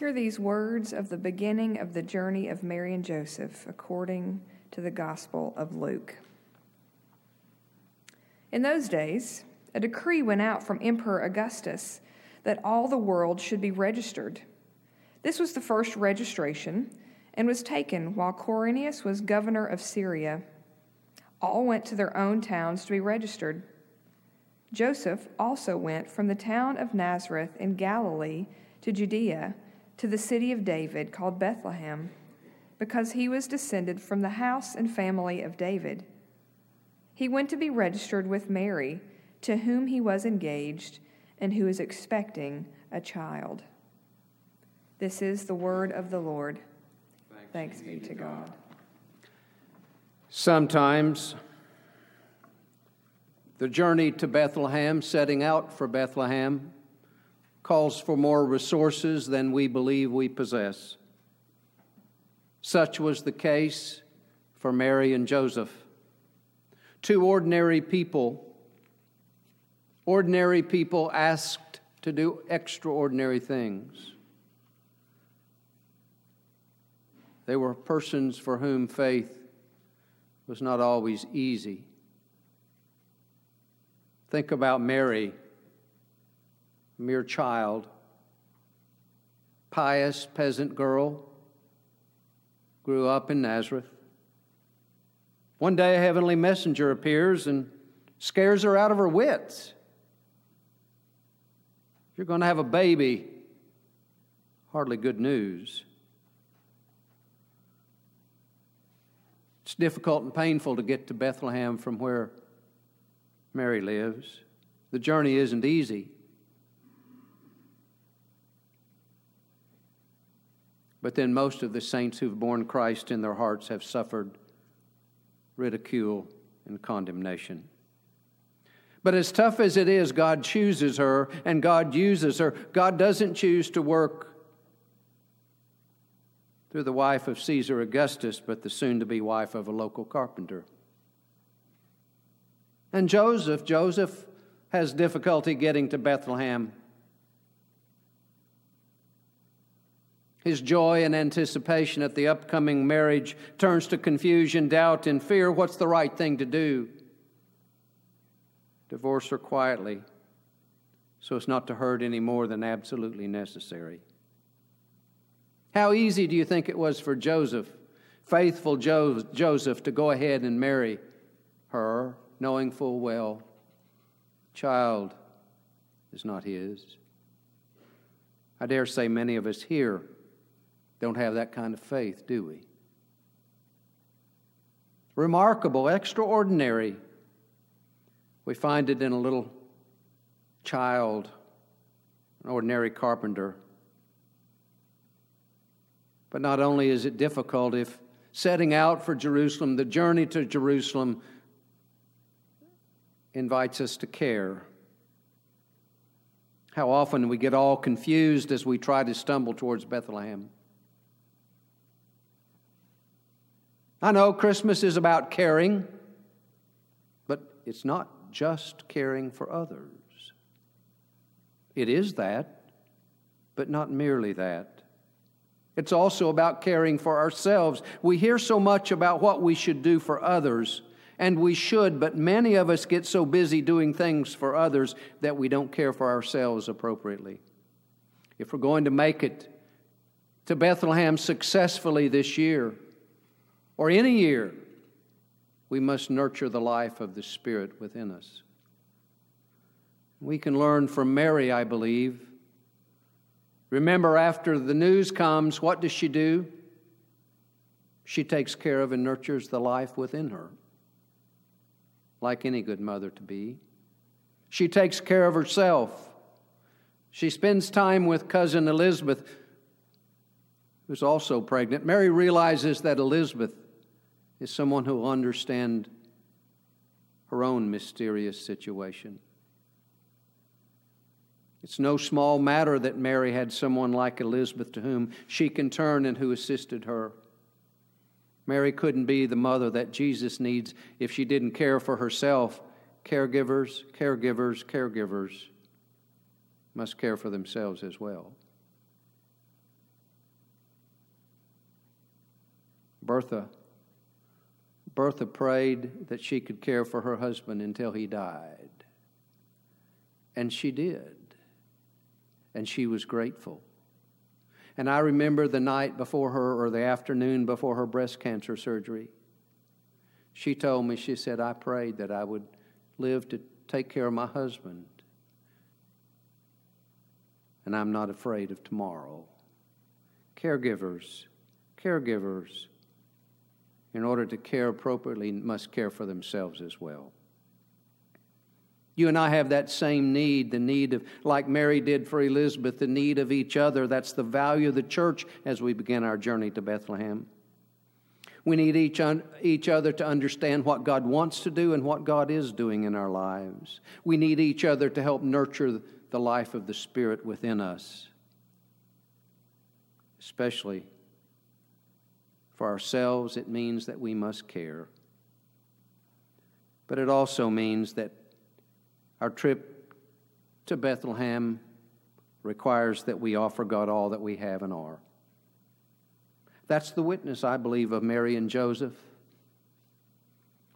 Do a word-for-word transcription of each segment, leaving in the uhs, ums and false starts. Hear these words of the beginning of the journey of Mary and Joseph according to the Gospel of Luke. In those days, a decree went out from Emperor Augustus that all the world should be registered. This was the first registration and was taken while Quirinius was governor of Syria. All went to their own towns to be registered. Joseph also went from the town of Nazareth in Galilee to Judea, to the city of David called Bethlehem, because he was descended from the house and family of David. He went to be registered with Mary, to whom he was engaged and who is expecting a child. This is the word of the Lord. Thanks, Thanks be to God. God. Sometimes the journey to Bethlehem, setting out for Bethlehem, calls for more resources than we believe we possess. Such was the case for Mary and Joseph. Two ordinary people, ordinary people asked to do extraordinary things. They were persons for whom faith was not always easy. Think about Mary, a mere child, pious peasant girl, grew up in Nazareth. One day a heavenly messenger appears and scares her out of her wits. You're going to have a baby. Hardly good news. It's difficult and painful to get to Bethlehem from where Mary lives. The journey isn't easy. But then most of the saints who've borne Christ in their hearts have suffered ridicule and condemnation. But as tough as it is, God chooses her and God uses her. God doesn't choose to work through the wife of Caesar Augustus, but the soon-to-be wife of a local carpenter. And Joseph, Joseph has difficulty getting to Bethlehem. His joy and anticipation at the upcoming marriage turns to confusion, doubt, and fear. What's the right thing to do? Divorce her quietly, so as not to hurt any more than absolutely necessary. How easy do you think it was for Joseph, faithful Jo- Joseph, to go ahead and marry her, knowing full well child is not his? I dare say many of us here don't have that kind of faith, do we? Remarkable, extraordinary. We find it in a little child, an ordinary carpenter. But not only is it difficult, if setting out for Jerusalem, the journey to Jerusalem invites us to care. How often we get all confused as we try to stumble towards Bethlehem. I know Christmas is about caring, but it's not just caring for others. It is that, but not merely that. It's also about caring for ourselves. We hear so much about what we should do for others, and we should, but many of us get so busy doing things for others that we don't care for ourselves appropriately. If we're going to make it to Bethlehem successfully this year, or any year, we must nurture the life of the Spirit within us. We can learn from Mary, I believe. Remember, after the news comes, what does she do? She takes care of and nurtures the life within her, like any good mother-to-be. She takes care of herself. She spends time with cousin Elizabeth, who's also pregnant. Mary realizes that Elizabeth is someone who will understand her own mysterious situation. It's no small matter that Mary had someone like Elizabeth to whom she can turn and who assisted her. Mary couldn't be the mother that Jesus needs if she didn't care for herself. Caregivers, caregivers, caregivers must care for themselves as well. Bertha, Bertha prayed that she could care for her husband until he died. And she did. And she was grateful. And I remember the night before her, or the afternoon before her breast cancer surgery, she told me, she said, I prayed that I would live to take care of my husband. And I'm not afraid of tomorrow. Caregivers, caregivers, in order to care appropriately, must care for themselves as well. You and I have that same need, the need of, like Mary did for Elizabeth, the need of each other. That's the value of the church as we begin our journey to Bethlehem. We need each, un, each other to understand what God wants to do and what God is doing in our lives. We need each other to help nurture the life of the Spirit within us, especially for ourselves. It means that we must care. But it also means that our trip to Bethlehem requires that we offer God all that we have and are. That's the witness, I believe, of Mary and Joseph.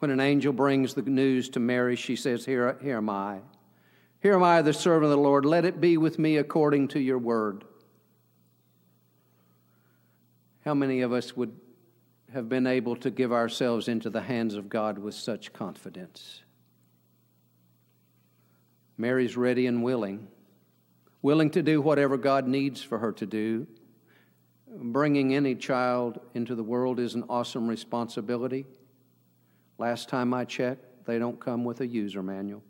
When an angel brings the news to Mary, she says, Here, here am I. Here am I, the servant of the Lord. Let it be with me according to your word. How many of us would have been able to give ourselves into the hands of God with such confidence? Mary's ready and willing, willing to do whatever God needs for her to do. Bringing any child into the world is an awesome responsibility. Last time I checked, they don't come with a user manual.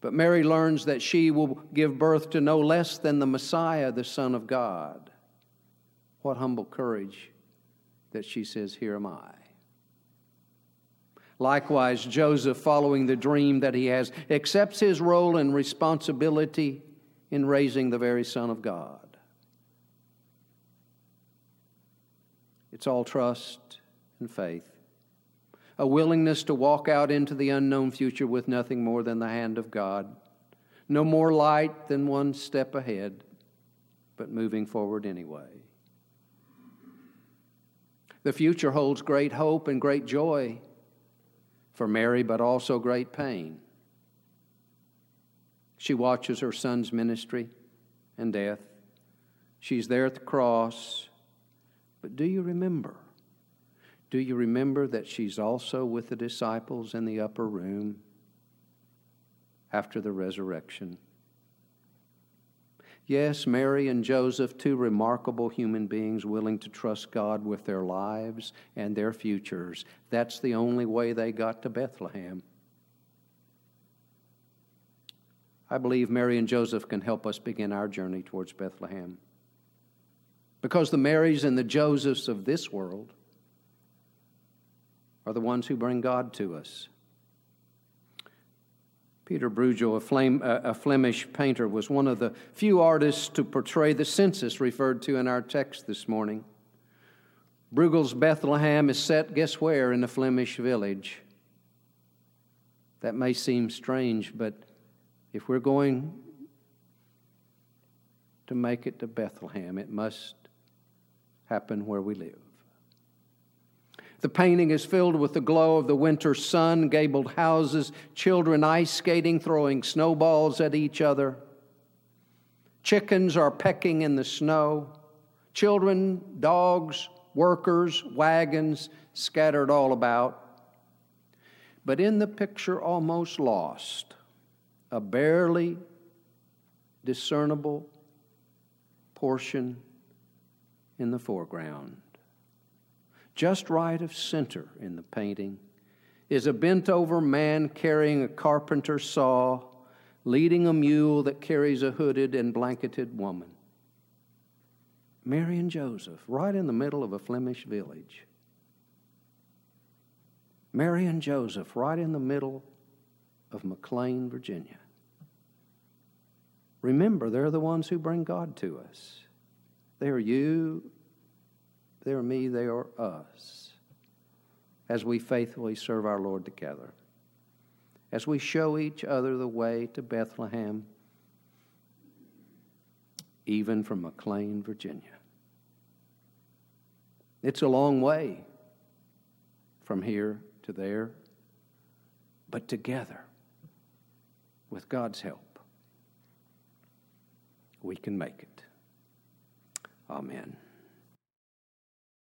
But Mary learns that she will give birth to no less than the Messiah, the Son of God. What humble courage that she says, Here am I. Likewise, Joseph, following the dream that he has, accepts his role and responsibility in raising the very Son of God. It's all trust and faith, a willingness to walk out into the unknown future with nothing more than the hand of God, no more light than one step ahead, but moving forward anyway. The future holds great hope and great joy for Mary, but also great pain. She watches her son's ministry and death. She's there at the cross. But do you remember? Do you remember that she's also with the disciples in the upper room after the resurrection? Yes, Mary and Joseph, two remarkable human beings willing to trust God with their lives and their futures. That's the only way they got to Bethlehem. I believe Mary and Joseph can help us begin our journey towards Bethlehem. Because the Marys and the Josephs of this world are the ones who bring God to us. Peter Bruegel, a, Flem- a Flemish painter, was one of the few artists to portray the census referred to in our text this morning. Bruegel's Bethlehem is set, guess where, in a Flemish village. That may seem strange, but if we're going to make it to Bethlehem, it must happen where we live. The painting is filled with the glow of the winter sun, gabled houses, children ice skating, throwing snowballs at each other. Chickens are pecking in the snow. Children, dogs, workers, wagons scattered all about. But in the picture, almost lost, a barely discernible portion in the foreground. Just right of center in the painting is a bent-over man carrying a carpenter saw, leading a mule that carries a hooded and blanketed woman. Mary and Joseph, right in the middle of a Flemish village. Mary and Joseph, right in the middle of McLean, Virginia. Remember, they're the ones who bring God to us. They are you, they are me, they are us, as we faithfully serve our Lord together, as we show each other the way to Bethlehem, even from McLean, Virginia. It's a long way from here to there, but together, with God's help, we can make it. Amen.